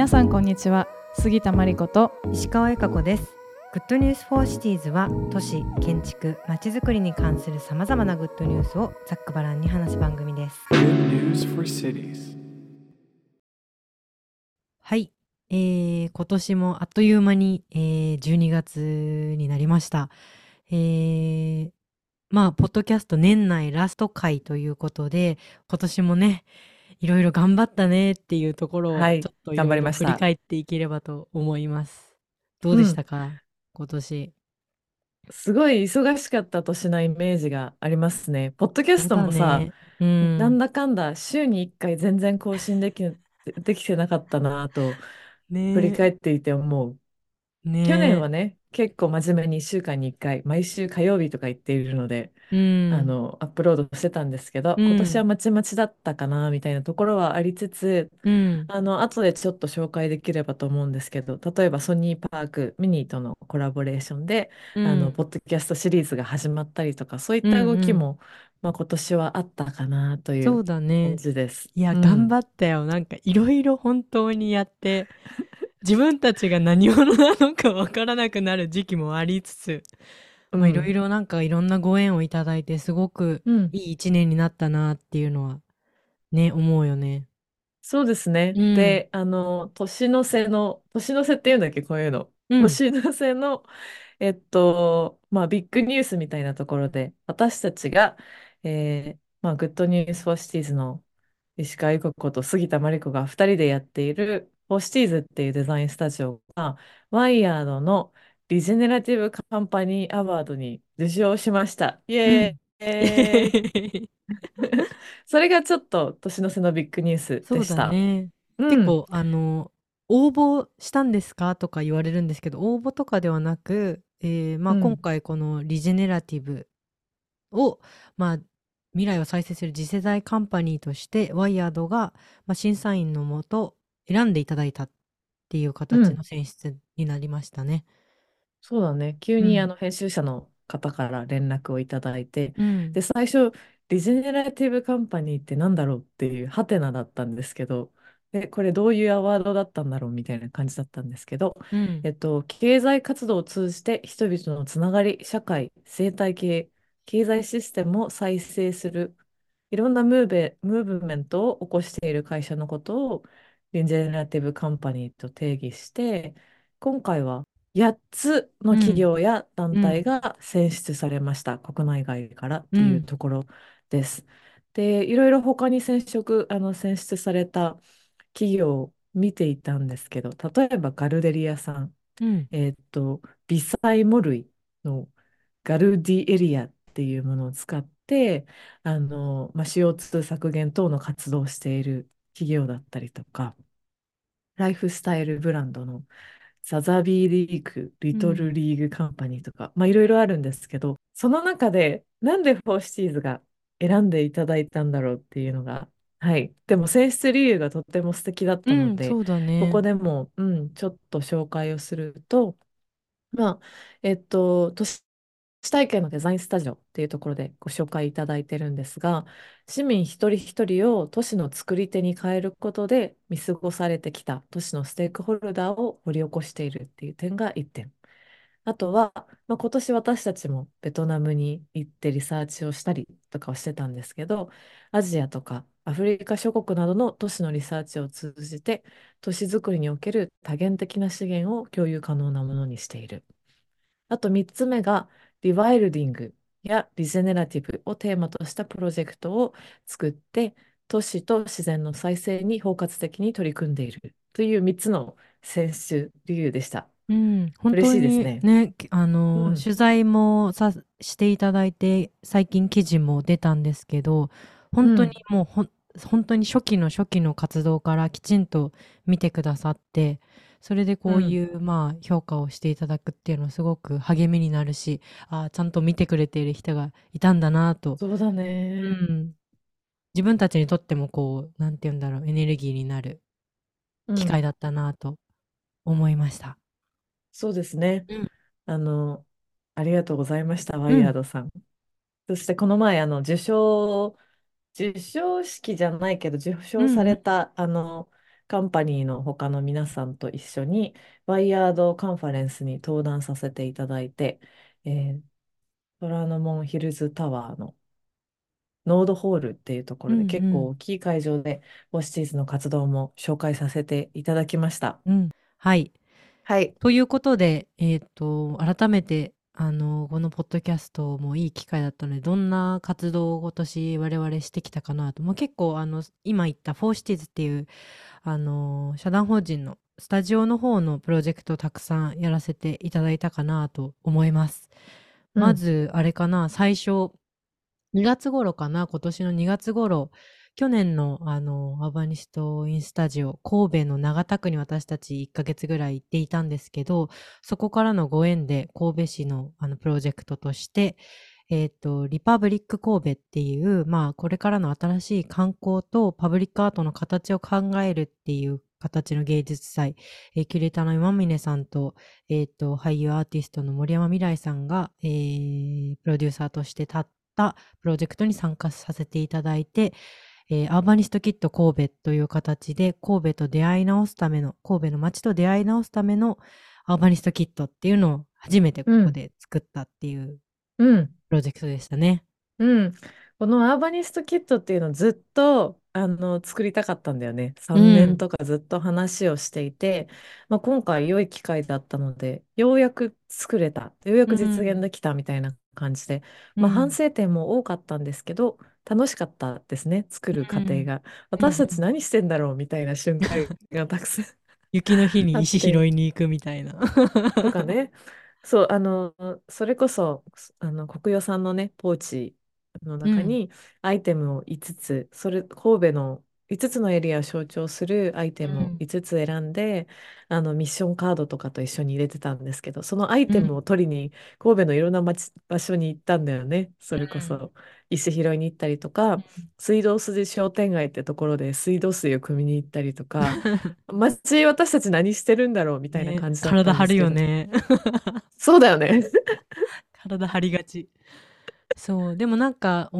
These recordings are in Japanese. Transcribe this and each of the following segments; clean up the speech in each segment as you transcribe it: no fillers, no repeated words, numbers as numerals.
皆さんこんにちは、杉田真理子と石川由香子です。 Good News for Cities は都市、建築、まちづくりに関するさまざまなグッドニュースをざっくばらんに話す番組です。 Good News for Cities。 はい、今年もあっという間に、12月になりました。ポッドキャスト年内ラスト回ということで、今年もねいろいろ頑張ったねっていうところをちょっと振り返っていければと思います。どうでしたか、今年すごい忙しかった年のイメージがありますね。ポッドキャストもさ、なんだかんだ週に1回全然更新できてなかったなと振り返っていて思う。去年はね結構真面目に1週間に1回毎週火曜日とか言っているので、アップロードしてたんですけど、今年はまちまちだったかなみたいなところはありつつ、後でちょっと紹介できればと思うんですけど、例えばソニーパークミニーとのコラボレーションで、ポッドキャストシリーズが始まったりとか、そういった動きも、今年はあったかなという感じです。そうだね。いや、頑張ったよ。なんかいろいろ本当にやって自分たちが何者なのか分からなくなる時期もありつつ、いろいろなんかいろんなご縁をいただいて、すごくいい一年になったなっていうのはね、思うよね。そうですね。で、年の瀬っていうんだっけ、こういうの、年の瀬のビッグニュースみたいなところで、私たちが、グッドニュースフォーシティーズの石川由香子と杉田真理子が2人でやっているフォーシティーズっていうデザインスタジオがワイヤードのリジェネラティブカンパニーアワードに受賞しました。イエーイそれがちょっと年の瀬のビッグニュースでした。そうだね。結構応募したんですかとか言われるんですけど、応募とかではなく、今回このリジェネラティブを、未来を再生する次世代カンパニーとしてワイヤードが、審査員のもと選んでいただいたっていう形の選出になりましたね。そうだね。急に編集者の方から連絡をいただいて、で最初リジェネラティブカンパニーってなんだろうっていうハテナだったんですけど、でこれどういうアワードだったんだろうみたいな感じだったんですけど、経済活動を通じて人々のつながり、社会、生態系、経済システムを再生するいろんなムーブメントを起こしている会社のことをリジェネラティブカンパニーと定義して、今回は8つの企業や団体が選出されました、国内外からっていうところです、でいろいろ他に選出された企業を見ていたんですけど、例えばガルデリアさん、微細藻類のガルディエリアっていうものを使ってCO2 削減等の活動をしている企業だったりとか、ライフスタイルブランドのザザビーリーグ、リトルリーグカンパニーとか、いろいろあるんですけど、その中でなんでフォーシティーズが選んでいただいたんだろうっていうのが、でも選出理由がとっても素敵だったので、そうだね、ここでも、ちょっと紹介をすると、都市体験のデザインスタジオっていうところでご紹介いただいてるんですが、市民一人一人を都市の作り手に変えることで見過ごされてきた都市のステークホルダーを掘り起こしているっていう点が1点。あとは、今年私たちもベトナムに行ってリサーチをしたりとかをしてたんですけど、アジアとかアフリカ諸国などの都市のリサーチを通じて都市づくりにおける多元的な資源を共有可能なものにしている。あと3つ目がリワイルディングやリジェネラティブをテーマとしたプロジェクトを作って都市と自然の再生に包括的に取り組んでいるという3つの選出理由でした。本当に嬉しいですね。取材もしていただいて、最近記事も出たんですけど、本当にもう本当に初期の活動からきちんと見てくださって、それでこういう、評価をしていただくっていうのはすごく励みになるし、ちゃんと見てくれている人がいたんだなと。そうだね、自分たちにとってもこう、なんていうんだろう、エネルギーになる機会だったなと思いました。そうですね、ありがとうございましたワイヤードさん、そしてこの前受賞式じゃないけど受賞された、カンパニーの他の皆さんと一緒に、ワイヤードカンファレンスに登壇させていただいて、虎ノ門ヒルズタワーのノードホールっていうところで、結構大きい会場で、ボシティーズの活動も紹介させていただきました。はい。はい。ということで、改めて、このポッドキャストもいい機会だったので、どんな活動を今年我々してきたかなと、まあ、結構今言ったフォーシティーズっていう社団法人のスタジオの方のプロジェクトをたくさんやらせていただいたかなと思います。まずあれかな、最初2月頃かな、今年の2月頃、去年のアバニストインスタジオ神戸の長田区に私たち1ヶ月ぐらい行っていたんですけど、そこからのご縁で神戸市のプロジェクトとして、リパブリック神戸っていう、まあこれからの新しい観光とパブリックアートの形を考えるっていう形の芸術祭、キュレーターの今峰さんと、俳優アーティストの森山未来さんが、プロデューサーとして立ったプロジェクトに参加させていただいて、アーバニストキット神戸という形で、神戸の街と出会い直すためのアーバニストキットっていうのを初めてここで作ったっていうプロジェクトでしたね。このアーバニストキットっていうのをずっと作りたかったんだよね。3年とかずっと話をしていて、まあ、今回良い機会だったので、ようやく作れた、ようやく実現できたみたいな感じで、反省点も多かったんですけど、楽しかったですね、作る過程が。私たち何してんだろうみたいな瞬間がたくさん雪の日に石拾いに行くみたいなとかね。そう、それこそ国与さんのねポーチの中にアイテムを5つ、それ神戸の5つのエリアを象徴するアイテムを5つ選んで、ミッションカードとかと一緒に入れてたんですけど、そのアイテムを取りに神戸のいろんな場所に行ったんだよね。それこそ石拾いに行ったりとか、水道筋商店街ってところで水道水を汲みに行ったりとか私たち何してるんだろうみたいな感じだったんですけど、ね、体張るよねそうだよね体張りがち。そう、でもなんか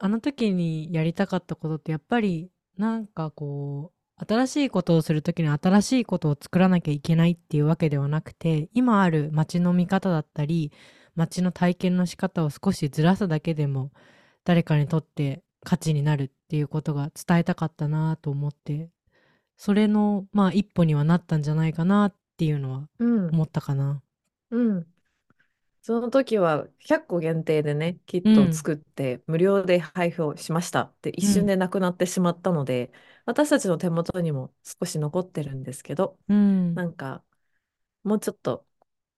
あの時にやりたかったことって、やっぱりなんかこう新しいことをするときに新しいことを作らなきゃいけないっていうわけではなくて、今ある街の見方だったり街の体験の仕方を少しずらすだけでも誰かにとって価値になるっていうことが伝えたかったなと思って、それのまあ一歩にはなったんじゃないかなっていうのは思ったかな。その時は100個限定でね、キットを作って無料で配布をしましたって、一瞬でなくなってしまったので、私たちの手元にも少し残ってるんですけど、なんかもうちょっと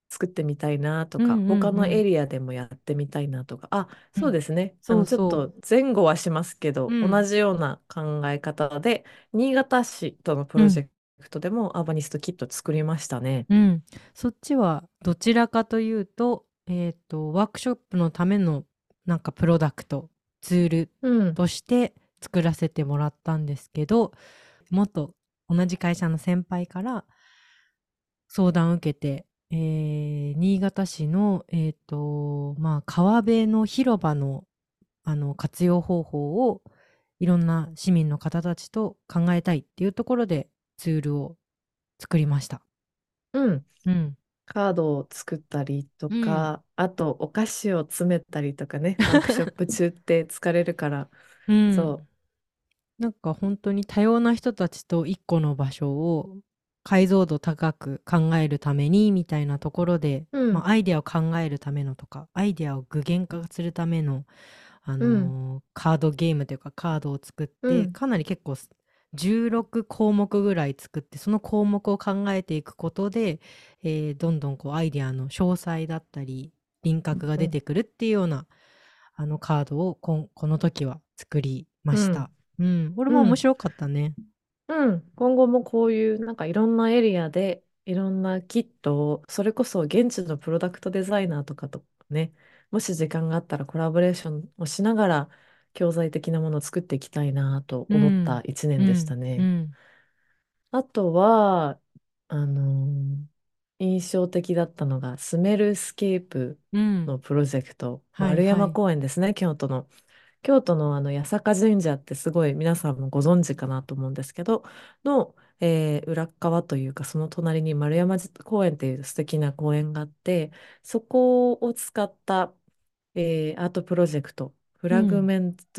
作ってみたいなとか、他のエリアでもやってみたいなとか、そうですね、ちょっと前後はしますけど、同じような考え方で新潟市とのプロジェクトでもアーバニストキット作りましたね。そっちはどちらかというとワークショップのためのなんかプロダクト、ツールとして作らせてもらったんですけど、元同じ会社の先輩から相談を受けて、新潟市の、川辺の広場の、活用方法をいろんな市民の方たちと考えたいっていうところでツールを作りました。カードを作ったりとか、あとお菓子を詰めたりとかね、ワークショップ中って疲れるから、そうなんか本当に多様な人たちと一個の場所を解像度高く考えるためにみたいなところで、アイデアを考えるためのとか、アイデアを具現化するための、カードゲームというかカードを作って、かなり結構16項目ぐらい作って、その項目を考えていくことで、どんどんこうアイデアの詳細だったり輪郭が出てくるっていうような、カードをこの時は作りました。これも面白かったね。今後もこういうなんかいろんなエリアでいろんなキットを、それこそ現地のプロダクトデザイナーとかとね、もし時間があったらコラボレーションをしながら教材的なものを作っていきたいなと思った1年でしたね。あとは印象的だったのがスメルスケープのプロジェクト、丸山公園ですね、京都の八坂神社ってすごい皆さんもご存知かなと思うんですけど、の裏側というか、その隣に丸山公園っていう素敵な公園があって、そこを使った、アートプロジェクト、うん、フラグメンツ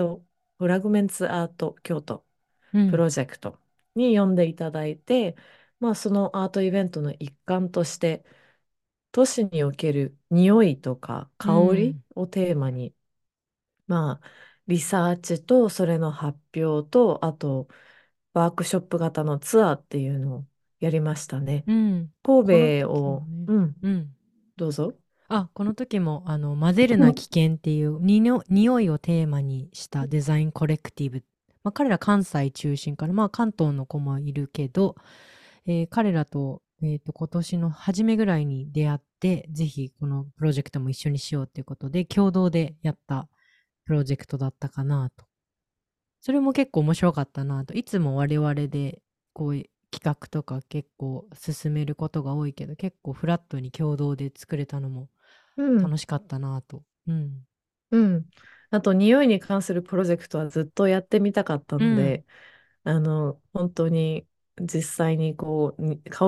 アート京都うプん、ロジェクトに呼んでいただいて、まあ、そのアートイベントの一環として、都市における匂いとかう香りん、をテーマに、まあ、リサーチとそれの発表と、あと、ワークショップ型のツアーっていうのをやりましたね。この神戸時もを、ね、うん。どうぞ。この時も、混ぜるうな危ん険っていう、匂いをテーマにしたデザインコレクティブ。まあ、彼ら関西中心から、まあ、関東の子もいるけど、彼らと、今年の初めぐらいに出会って、ぜひこのプロジェクトも一緒にしようということで、共同でやったプロジェクトだったかなと。それも結構面白かったなと。いつも我々でこういう企画とか結構進めることが多いけど、結構フラットに共同で作れたのもうん楽しかったなと。うん。あと、匂いに関するプロジェクトはずっとやってみたかったうのん。で、本当に実際に香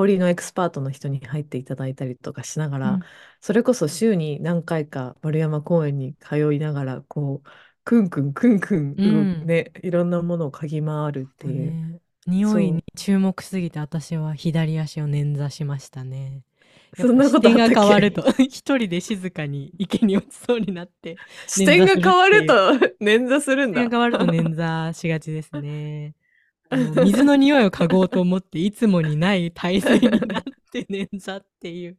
りのエキスパートの人に入っていただいたりとかしながうら、ん。それこそ週に何回か丸山公園に通いながら、クンクンクンクン、うん。ね、いろんなものを嗅ぎ回るっていう。匂いにそ注目しすぎて、私は左足を捻挫しましたね。やっそんぱな視こと点あっがたっ変わるけ？ と 一人で静かに池に落ちそうになって視捻点挫がする変っわてるいう。と 捻挫する視ん点がだ。変わると捻挫しがちですね。水の匂いを嗅ごうと思って、いつもにない体勢になって捻挫っていう、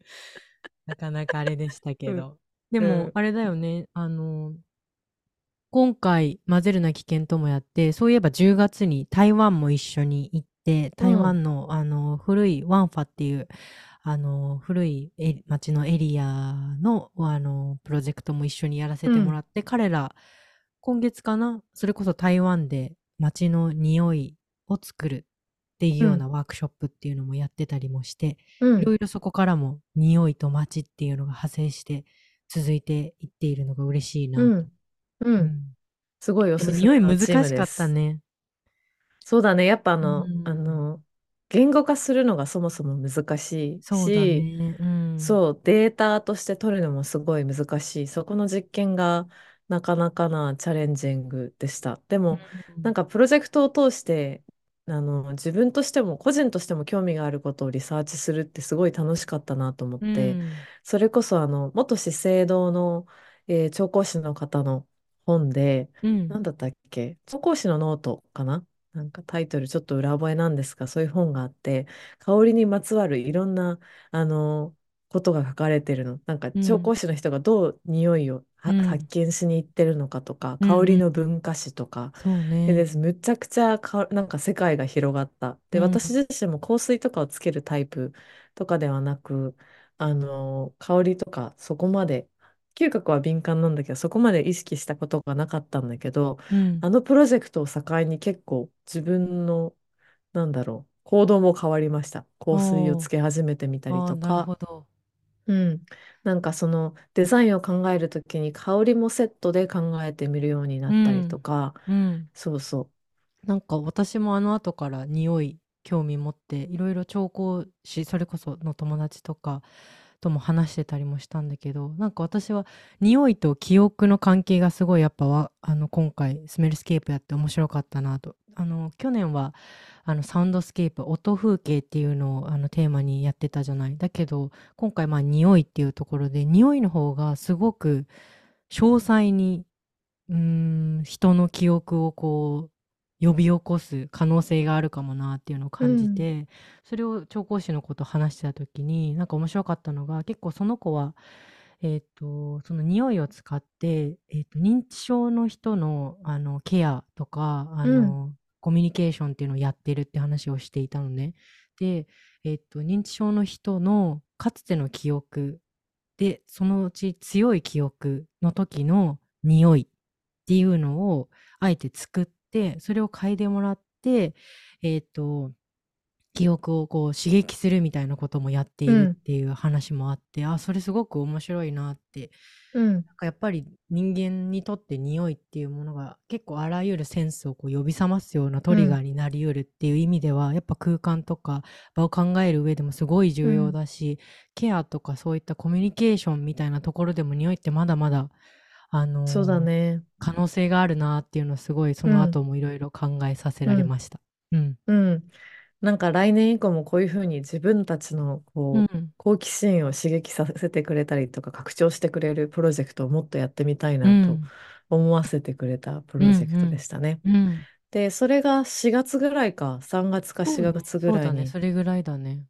なかなかあれでしたけうん、ど。でうも、ん、あれだよね、今回、混ぜるな危険ともやって、そういえば10月に台湾も一緒に行って、う台ん、湾の、古いワンファっていう、古い町のエリアの、プロジェクトも一緒にやらせうてもらん、って、彼ら、今月かな、それこそ台湾で町の匂いを作るっていううようん、なワークショップっていうのもやってたりもして、ういろん。いろそこからも匂いと町っていうのが派生して続いていっているのが嬉しいなうと。ん、ううん。ん。すごいおですもすめ匂いの難チームしかでったす。ね。そうだね。やっぱうん。言語化するのがそもそも難しいそうだし、ね。そう、データとして取るのもすごい難しい。そこの実験がなかなかなチャレンジングでした。でも、なんかプロジェクトを通して、自分としても個人としても興味があることをリサーチするってすごい楽しかったなと思っうて、ん。それこそ元資生堂の、調香師の方の本で、うん。何だったっけ、調香師のノートかな、なんかタイトルちょっと裏覚えなんですが、そういう本があって、香りにまつわるいろんな、あの、ことが書かれてるの。なんかう調ん。香師の人がどう匂いをうん。発見しに行ってるのかとか、うん。香うりんの文化史とか。そうね。です。むちゃくちゃなんか世界が広がった。うで、私ん。自身も香水とかをつけるタイプとかではなく、香りとかそこまで、嗅覚は敏感なんだけど、そこまで意識したことがなかったんだけど、うん。あのプロジェクトを境に結構自分の、なんだろう、行動も変わりました。香水をおつー。け始めてみたりとなるか。ほど。うん、なんかそのデザインを考えるときに香りもセットで考えてみるようになうったりとん。か、うん。そうそう。なんか私も後から匂い興味持って、いろいろ調香師、それこその友達とかとも話してたりもしたんだけど、なんか私は匂いと記憶の関係がすごい、やっぱ今回スメルスケープやって面白かったなと。去年はサウンドスケープ、音風景っていうのをテーマにやってたじゃない。だけど今回匂いっていうところで、匂いの方がすごく詳細に人の記憶をこう呼び起こす可能性があるかもなっていうのをう感じん、て、それを調香師の子と話してた時に、なんか面白かったのが、結構その子は、その匂いを使って、認知症の人の、ケアとか、うん、コミュニケーションっていうのをやってるって話をしていたのね。で、認知症の人のかつての記憶で、そのうち強い記憶の時の匂いっていうのをあえて作って、それを嗅いでもらって、えっと記憶をこう刺激するみたいなこともやっていうるっん、ていう話もあって、あ、それすごく面白いなって。うん、なんかやっぱり人間にとって匂いっていうものが結構あらゆるセンスをこう呼び覚ますようなトうリガーん、になりうるっていう意味では、やっぱ空間とか場を考える上でもすごいう重要ん、だし、ケアとかそういったコミュニケーションみたいなところでも匂いってまだまだそうだね。可能性があるなっていうのはすごいそうのん、後もいろいろ考えさせうられん、ました。うん。うん。なんか来年以降もこういうふうに自分たちのうこうん。好奇心を刺激させてくれたりとか拡張してくれるプロジェクトをもっとやってみたいうなとん。思わせてくれたプうロジェクトでんしたね。うん。うん。で、それが4月ぐらいか、3月かそう4だ、月ぐそうらいだね。にそれぐらいだね。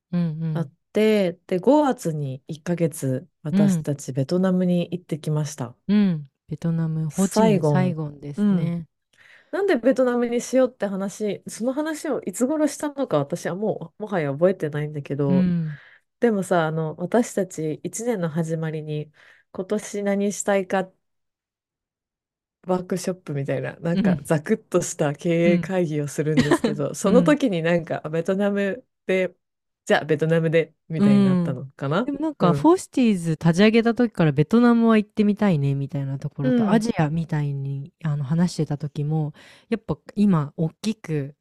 あって、で、5月に1ヶ月う私ん。たちベトナムに行ってきました。ベトナム、ホーチサミイン、ゴサイン。ゴンでうすん。ね。なんでベトナムにしようって話、その話をいつ頃したのか私はもはや覚えてないんだけうど、ん。でもさ、私たち1年の始まりに、今年何したいかワークショップみたいな、うなんかん。ざくっとした経う営ん。会議をするんですけど、そうのん。時になんか、ベトナムで、じゃあベトナムで、みうたいになったん。のかな。でもなんうか、ん。フォーシティーズ立ち上げた時からベトナムは行ってみたいねみたいなとこうろと、アん。ジアみたいに話してた時も、やっぱ今、大きく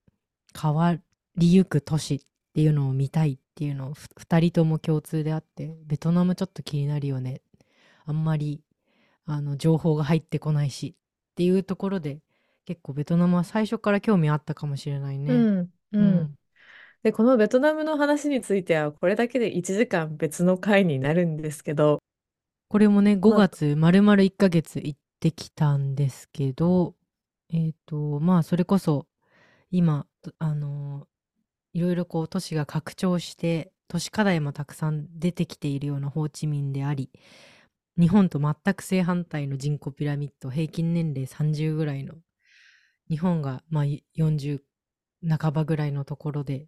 変わりゆく都市っていうのを見たいっていうのを2人とも共通であって、ベトナムちょっと気になるよね。あんまり情報が入ってこないしっていうところで、結構ベトナムは最初から興味あったかもしれないね。うん。ううんん。で、このベトナムの話については、これだけで1時間別の回になるんですけど、これもね、ま5あ、月、丸々1ヶ月行ってきたんですけど、まあ、それこそ、今、いろいろこう、都市が拡張して、都市課題もたくさん出てきているようなホーチミンであり、日本と全く正反対の人口ピラミッド、平均年齢30ぐらいの、日本がまあ40半ばぐらいのところで、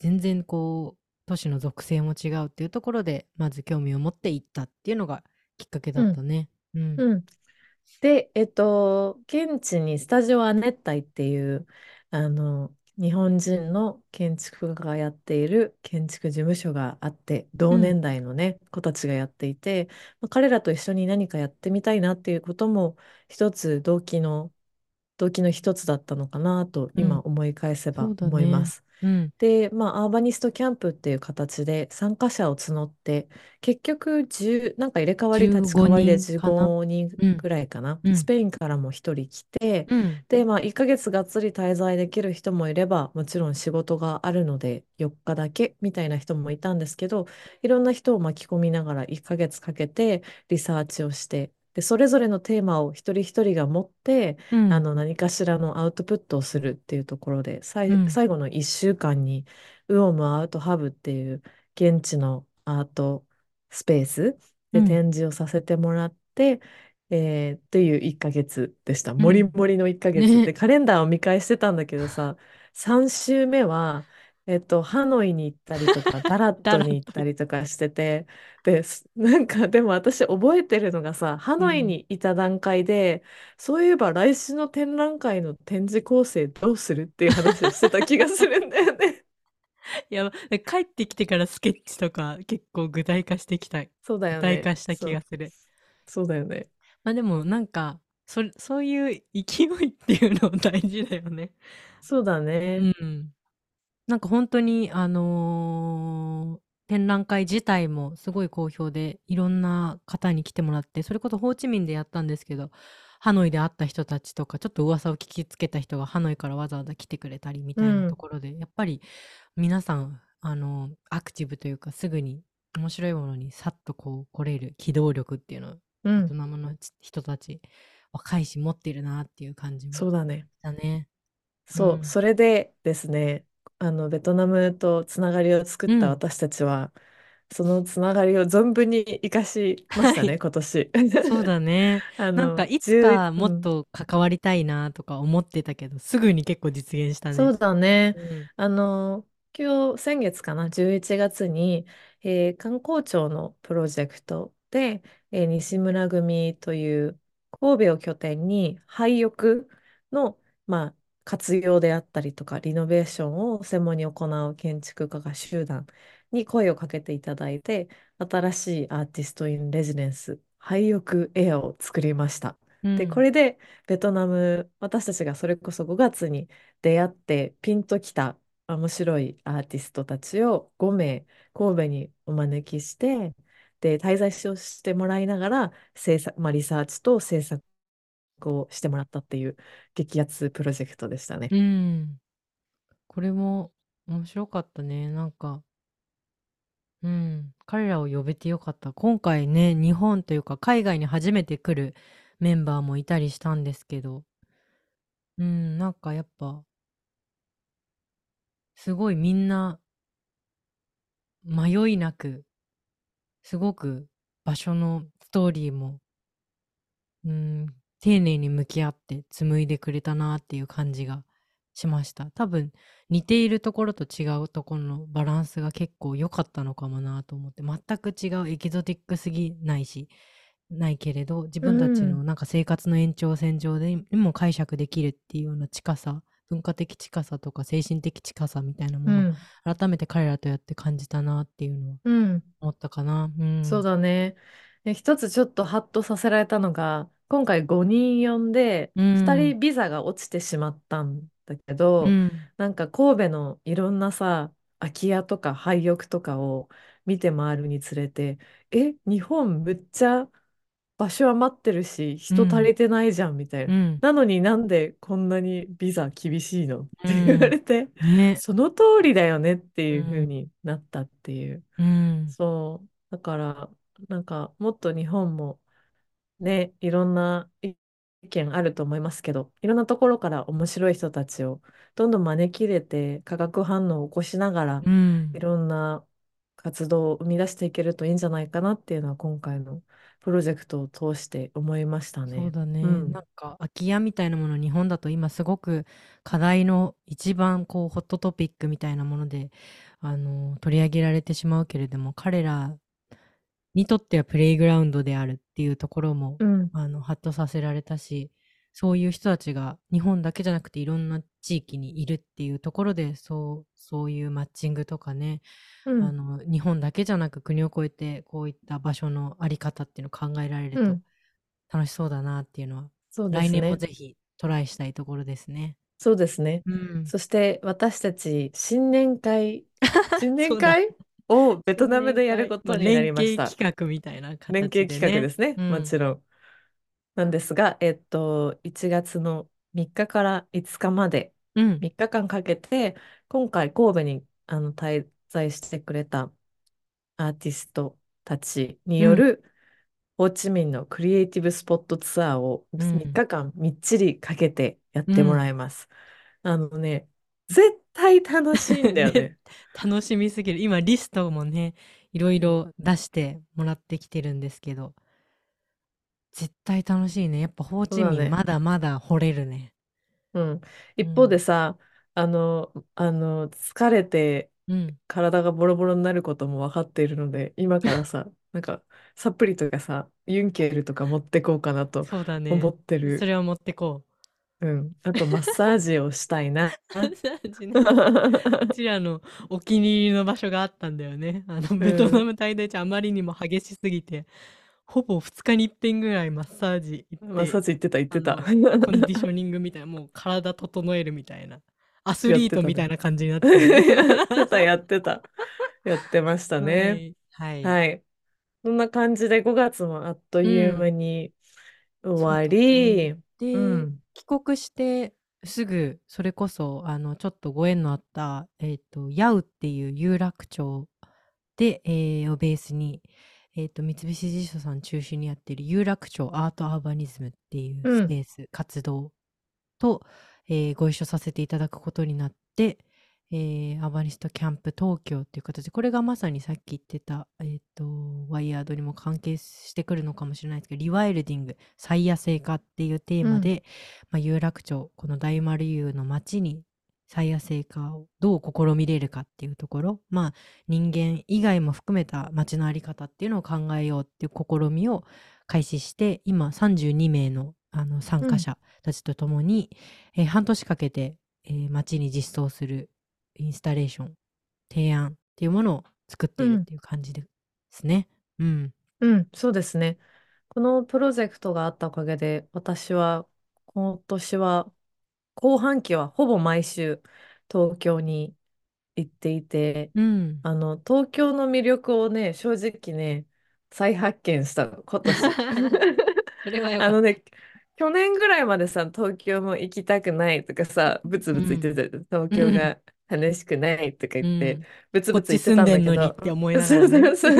全然こう、都市の属性も違うっていうところで、まず興味を持って行ったっていうのがきっかけだうったん。ね。うん。で、現地にスタジオアネッタイっていう、日本人の建築家がやっている建築事務所があって、う同ん。年代のね、子たちがやっていて、まあ彼らと一緒に何かやってみたいなっていうことも、一つ動機の一つだったのかなと、う今ん。思い返せそうばだ思いまね。す。うん。で、まあ、アーバニストキャンプっていう形で参加者を募って、結局なんか入れ替わり立ち15替わりで人かな。15人うん。ぐらいかな。うスん。ペインからも1人来て、うん。で、まあ、1ヶ月がっつり滞在できる人もいれば、もちろん仕事があるので4日だけみたいな人もいたんですけど、いろんな人を巻き込みながら1ヶ月かけてリサーチをして、で、それぞれのテーマを一人一人が持って、うん。何かしらのアウトプットをするっていうところで、うん。最後の1週間にウオムアートハブっていう現地のアートスペースうでん。展示をさせてもらって、っていう1ヶ月でした。うもりん。もりの1ヶ月ね。で、カレンダーを見返してたんだけどさ、3週目は、ハノイに行ったりとか、ダラッだトらにっ行っとたりとかしてて、で、なんか、でも私覚えてるのがさ、ハうノイん。にいた段階で、そういえば来週の展覧会の展示構成どうするっていう話をしてた気がするんだよね。いや、帰ってきてからスケッチとか結構そうだ具よ体ね。化した気がする。そうだよね。まあでもなんか、そういう勢いっていうの大事だよね。そうだうね。ん。なんか本当に、展覧会自体もすごい好評で、いろんな方に来てもらって、それこそホーチミンでやったんですけど、ハノイで会った人たちとか、ちょっと噂を聞きつけた人がハノイからわざわざ来てくれたりみうたいなとん。ころで、やっぱり皆さん、アクティブというか、すぐに面白いものにさっとこう来れる機動力っていうのを、うベトん。ナムの人たち、若いし持ってるなっていう感じもそうだね。したね。うそう、ん。それでですね、ベトナムとつながりを作っうたん。私たちは、そのつながりを存分に活かしまはしたね、い。今年。そうだね。なんかいつ10、かもうっんと関わりたいなとか思ってたけど、すぐに結構実現したそね。うだね。うん。先月かな、11月に、観光庁のプロジェクトで、西村組という神戸を拠点に、廃屋の、まあ活用であったりとか、リノベーションを専門に行う建築家が集団に声をかけていただいて、新しいアーティストインレジデンス、廃屋エアを作りました。うんで、これでベトナム、私たちがそれこそ5月に出会ってピンときた面白いアーティストたちを5名神戸にお招きして、で滞在をしてもらいながら制作、リサーチと制作をしてもらったっていう激アツプロジェクトでしたね。うんこれも面白かったね。なんか、彼らを呼べてよかった。今回ね、日本というか海外に初めて来るメンバーもいたりしたんですけど、なんかやっぱすごいみんな迷いなく、すごく場所のストーリーも、丁寧に向き合って紡いでくれたなっていう感じがしました。多分似ているところと違うところのバランスが結構良かったのかもなと思って、全く違うエキゾティックすぎないし、ないけれど自う分たちのん、なんか生活の延長線上でも解釈できるっていうような近さ、文化的近さとか精神的近さみたいなもうのん、改めて彼らとやって感じたなっていうのはうん。思ったかな。そうだね。一つちょっとハッとさせられたのが、今回5人呼んで、う2ん人ビザが落ちてしまったんだけうど、んなんか神戸のいろんなさ、空き家とか廃屋とかを見て回るにつれて、日本むっちゃ場所余ってるし、う人足んりてないじゃんみたいな。うんなのになんでこんなにビザ厳しいのっうて言わんれて、ねその通りだよねってういう風んになったっていう。うんそう。だから、なんか、もっと日本もね、いろんな意見あると思いますけど、いろんなところから面白い人たちをどんどん招き入れて、化学反応を起こしながら、ういんろんな活動を生み出していけるといいんじゃないかなっていうのは、今回のプロジェクトを通して思いましたそうね。だうね。なんん。か空き家みたいなもの、日本だと今すごく課題の一番こうホットトピックみたいなもので取り上げられてしまうけれども、彼らにとってはプレイグラウンドであるっていうところもうん。ハッとさせられたし、そういう人たちが日本だけじゃなくていろんな地域にいるっていうところで、そういうマッチングとかね、うん。日本だけじゃなく国を越えてこういった場所のあり方っていうのを考えられるうとん。楽しそうだなっていうのはそうで来す年もね。ぜひトライしたいところですね。そうですね。うん。そして私たち新 年そうだ。会をベト新ナム年でやる会、ことにな連りまし携た。企画みたいな連形形で企画でね。すね。うもちん。ろん。なんですが、1月の3日から5日まで、うん。3日間かけて、今回神戸に滞在してくれたアーティストたちにうよん。るホーチミンのクリエイティブスポットツアーをう3ん。日間みっちりかけてやっうてもん。らいます。あのね、絶対楽しいんだよね。ね、楽しみすぎる。今リストもね、いろいろ出してもらってきてるんですけど、絶対楽しいね。やっぱホーそうチだミンね。まだまだ掘れるね。うん。う一方でん。さ、疲れてうん。体がボロボロになることも分かっているので、今からさ、なんか、サプリとかさ、ユンケールとか持ってこうかなとそうだ思ね。ってそる。れを持ってこう。あと、マッサージをしたいな。マッサージね。うちらのお気に入りの場所があったんだよね。ベトナん。ム滞在中あまりにも激しすぎて、ほぼ2日に1遍ぐらいマッサージ行っマッサーて、ジ言ってた、言っあてた。の、コンディショニングみたいな、もう体整えるみたいな、アスやっリーてトたみたいね。な感じになってるね。やってた、やってた。やってましたはね。い。はい。はい。そんな感じで5月もあっとういう間ん。に終そうわだね。り、で、帰国してすぐ、それこそ、ちょっとご縁のあった、ヤウっていう有楽町で、をベースに、三菱地所さん中心にやっている有楽町アートアーバニズムっていううスん、ペース、活動と、ご一緒させていただくことになって、アーバニストキャンプ東京っていう形で、これがまさにさっき言ってた、ワイヤードにも関係してくるのかもしれないですけど、リワイルディング、再野生化っていうテーうマん、で、有楽町、この大丸湯の町に再野生化をどう試みれるかっていうところ、人間以外も含めた町のあり方っていうのを考えようっていう試みを開始して、今32名の参加者たちとともに、半年かけて、街に実装するインスタレーション提案っていうものを作っているっていう感じですね。うん、そうですね。このプロジェクトがあったおかげで、私は今年は後半期はほぼ毎週東京に行っていて、うん、東京の魅力をね、正直ね、再発見したの今年。それはよかった。去年ぐらいまでさ、東京も行きたくないとかさ、ブツブツ言ってた、東京が楽しくないとか言って、ブツブツ言ってたんだけど、こっち住んでんのにって思いながらね。そう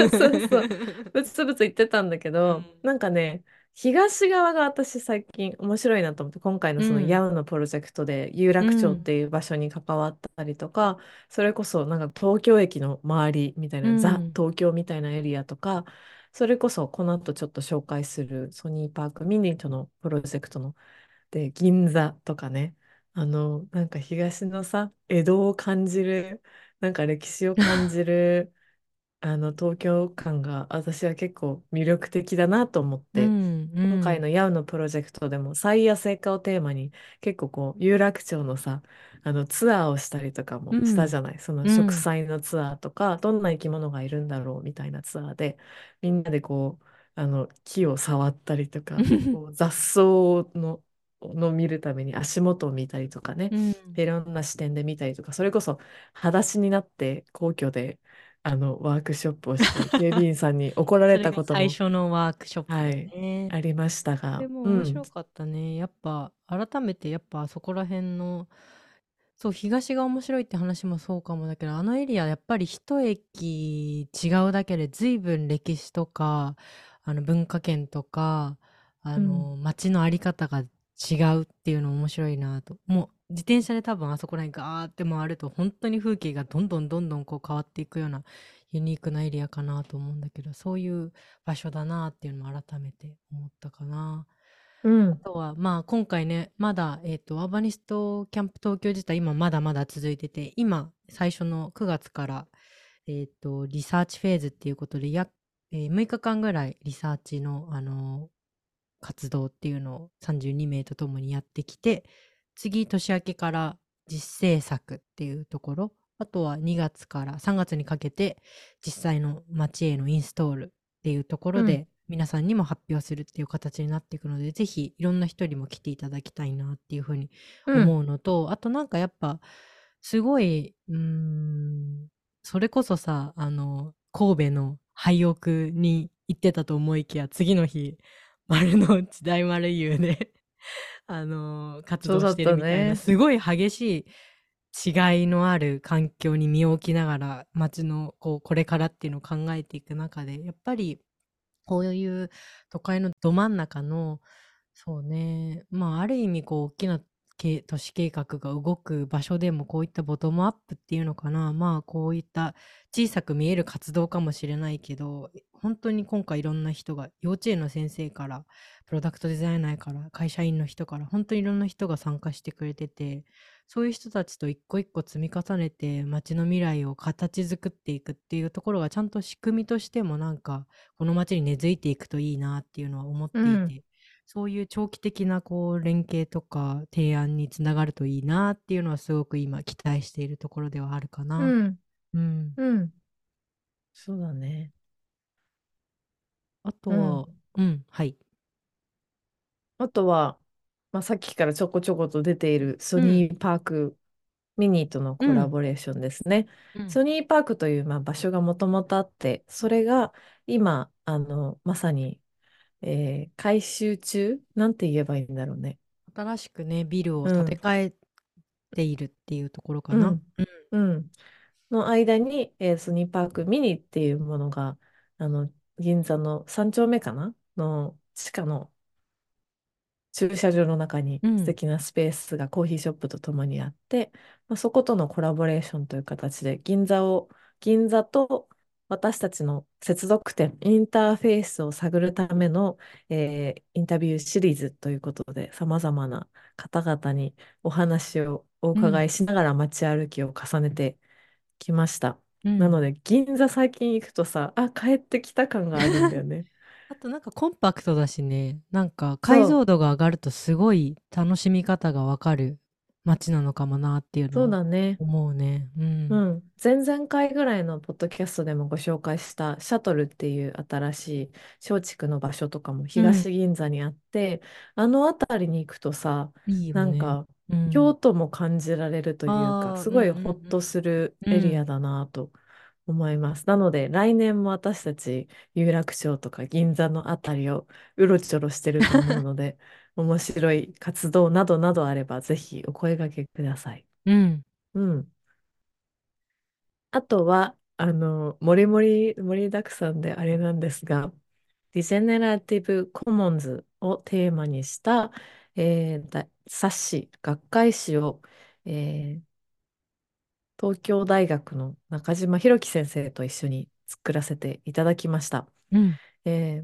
ブツブツ言ってたんだけど、なんかね、東側が私最近面白いなと思って、今回のそのヤウのプロジェクトで有楽町っていう場所に関わったりとか、それこそなんか東京駅の周りみたいな、ザ・東京みたいなエリアとか、それこそこの後ちょっと紹介するソニーパークミニとのプロジェクトので銀座とかね、なんか東のさ、江戸を感じる、なんか歴史を感じる東京感が私は結構魅力的だなと思って、今回のヤウのプロジェクトでも再野生化をテーマに結構こう有楽町のさ、ツアーをしたりとかもしたじゃない、その植栽のツアーとか、どんな生き物がいるんだろうみたいなツアーで、みんなでこう木を触ったりとか、こう雑草の見るために足元を見たりとかね、いろんな視点で見たりとか、それこそ裸足になって皇居でワークショップをして警備員さんに怒られたことも最初のワークショップ、ね、ありましたが、でも面白かったね、やっぱ改めて、やっぱそこら辺のそう東が面白いって話もそうかもだけど、あのエリアやっぱり一駅違うだけで随分歴史とか文化圏とか街のあり方が違うっていうの面白いなと。もう自転車で多分あそこらへんガーって回ると本当に風景がどんどんこう変わっていくようなユニークなエリアかなと思うんだけど、そういう場所だなっていうのも改めて思ったかな。あとはまあ今回ね、まだ、アーバニストキャンプ東京自体今まだまだ続いてて、今最初の9月から、リサーチフェーズっていうことで約、6日間ぐらいリサーチの、活動っていうのを32名とともにやってきて、次年明けから実践策っていうところ、あとは2月から3月にかけて実際の街へのインストールっていうところで皆さんにも発表するっていう形になっていくので、ぜひいろんな人にも来ていただきたいなっていうふうに思うのと、あとなんかやっぱすごいそれこそさ、神戸の廃屋に行ってたと思いきや、次の日丸の内大丸湯で活動してるみたいな、すごい激しい違いのある環境に身を置きながら街のこれからっていうのを考えていく中で、やっぱりこういう都会のど真ん中のそうね、まあある意味こう大きな都市計画が動く場所でも、こういったボトムアップっていうのかな、まあこういった小さく見える活動かもしれないけど、本当に今回いろんな人が、幼稚園の先生からプロダクトデザイナーから会社員の人から、本当にいろんな人が参加してくれてて、そういう人たちと一個一個積み重ねて街の未来を形作っていくっていうところがちゃんと仕組みとしてもなんかこの街に根付いていくといいなっていうのは思っていて、そういう長期的なこう連携とか提案につながるといいなっていうのはすごく今期待しているところではあるかな。そうだね。あとは、あとは、まあ、さっきからちょこちょこと出ているソニーパークミニとのコラボレーションですね。ソニーパークという、まあ、場所がもともとあって、それが今まさに改修中、なんて言えばいいんだろうね。新しくね、ビルを建て替えているっていうところかな。の間に、ソニーパークミニっていうものが、銀座の3丁目かなの地下の駐車場の中に素敵なスペースがコーヒーショップとともにあって、まあ、そことのコラボレーションという形で、銀座と私たちの接続点、インターフェースを探るための、インタビューシリーズということで、さまざまな方々にお話をお伺いしながら街歩きを重ねてきました。なので銀座最近行くとさ、あ、帰ってきた感があるんだよね。あとなんかコンパクトだしね、なんか解像度が上がるとすごい楽しみ方がわかる街なのかもなっていうそうのだをね。思うね。前々回ぐらいのポッドキャストでもご紹介したシャトルっていう新しい松竹の場所とかも東銀座にあって、あの辺りに行くとさ、いいよね。なんか京都も感じられるというか、あーすごいホッとするエリアだなと思います。なので来年も私たち有楽町とか銀座のあたりをうろちょろしてると思うので、面白い活動などなどあればぜひお声掛けください。うん。うん。あとは盛りだくさんであれなんですが、ディジェネラティブコモンズをテーマにした、冊子、学会誌を、東京大学の中島博樹先生と一緒に作らせていただきました。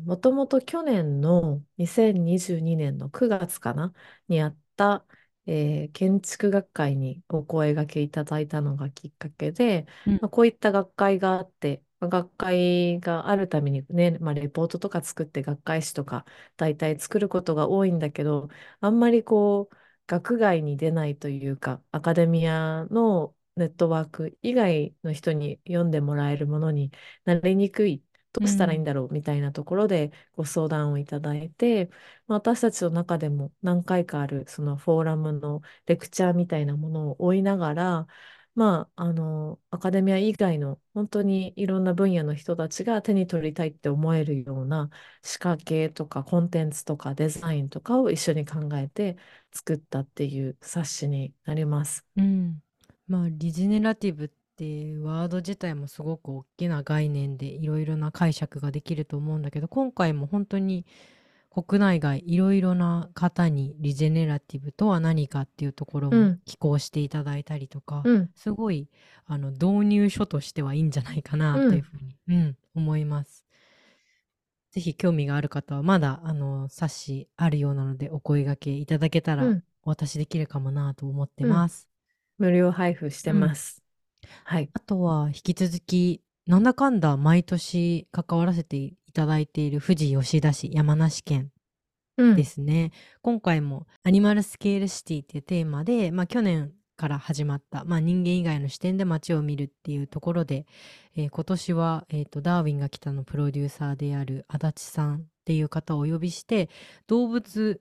もともと去年の2022年の9月かなにあった、建築学会にお声掛けいただいたのがきっかけで、こういった学会があって、学会があるためにね、レポートとか作って学会誌とか大体作ることが多いんだけど、あんまりこう学外に出ないというか、アカデミアのネットワーク以外の人に読んでもらえるものになりにくい、どうしたらいいんだろうみたいなところでご相談をいただいて、私たちの中でも何回かあるそのフォーラムのレクチャーみたいなものを追いながら、アカデミア以外の本当にいろんな分野の人たちが手に取りたいって思えるような仕掛けとかコンテンツとかデザインとかを一緒に考えて作ったっていう冊子になります。リジネラティブってワード自体もすごく大きな概念でいろいろな解釈ができると思うんだけど、今回も本当に国内外いろいろな方にリジェネラティブとは何かっていうところうもん寄稿していただいたりとか、うんすごい導入書としてはいいんじゃないかなというふうに、思います。ぜひ興味がある方はまだ冊子あるようなのでお声掛けいただけたうらんお渡しできるかもなと思ってます。無料配布してます。はい。あとは引き続きなんだかんだ毎年関わらせていただいている富士吉田市山梨県うんですね。今回もアニマルスケールシティっていうテーマで、去年から始まった、人間以外の視点で街を見るっていうところで、今年は、ダーウィンが来たのプロデューサーである足立さんっていう方をお呼びして動物を誘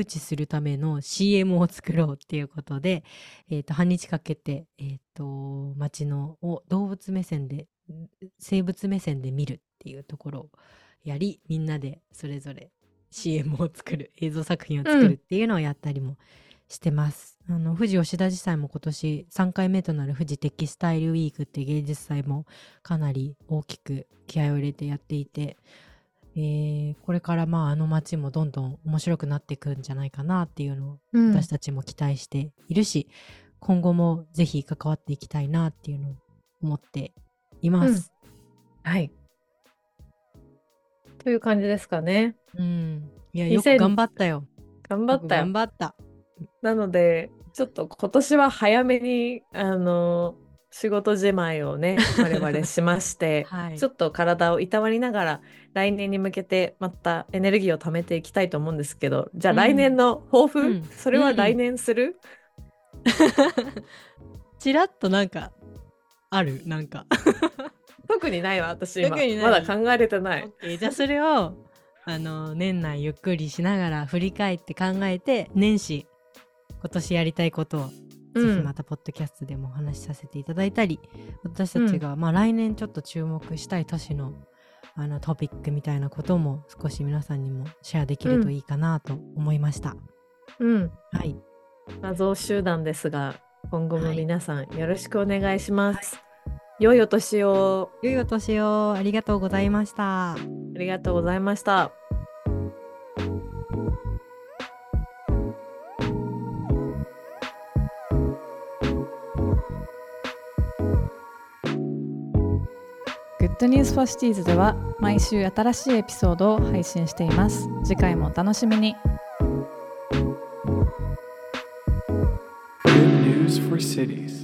致するための CM を作ろうっていうことで、半日かけて、街のを動物目線で生物目線で見るっていうところをやり、みんなでそれぞれ CM を作る映像作品を作るっていうのをやったりもしてます。富士吉田自体も今年3回目となる富士テキスタイルウィークっていう芸術祭もかなり大きく気合を入れてやっていて、これから街もどんどん面白くなっていくんじゃないかなっていうのをうん私たちも期待しているし、今後もぜひ関わっていきたいなっていうのを思っています。はい。という感じですかね。いや、よく頑張ったよ。頑張ったよ。頑張った。なのでちょっと今年は早めに仕事じまいをね我々しまして、はいちょっと体をいたわりながら来年に向けてまたエネルギーを貯めていきたいと思うんですけど、じゃあ来年の抱負、うんそれは来年する、ちらっとなんかあるなんか特にないわ私今特にないまだ考えれてない。じゃあそれを年内ゆっくりしながら振り返って考えて、年始今年やりたいことをぜひまたポッドキャストでもお話しさせていただいたり、私たちが来年ちょっと注目したい都市のトピックみたいなことも少し皆さんにもシェアできるといいかなと思いました。はい。謎集団ですが今後も皆さんよろしくお願いします。良いお年を。良いお年を。ありがとうございました。ありがとうございました。Good News for Cities では毎週新しいエピソードを配信しています。次回もお楽しみに。Good News for Cities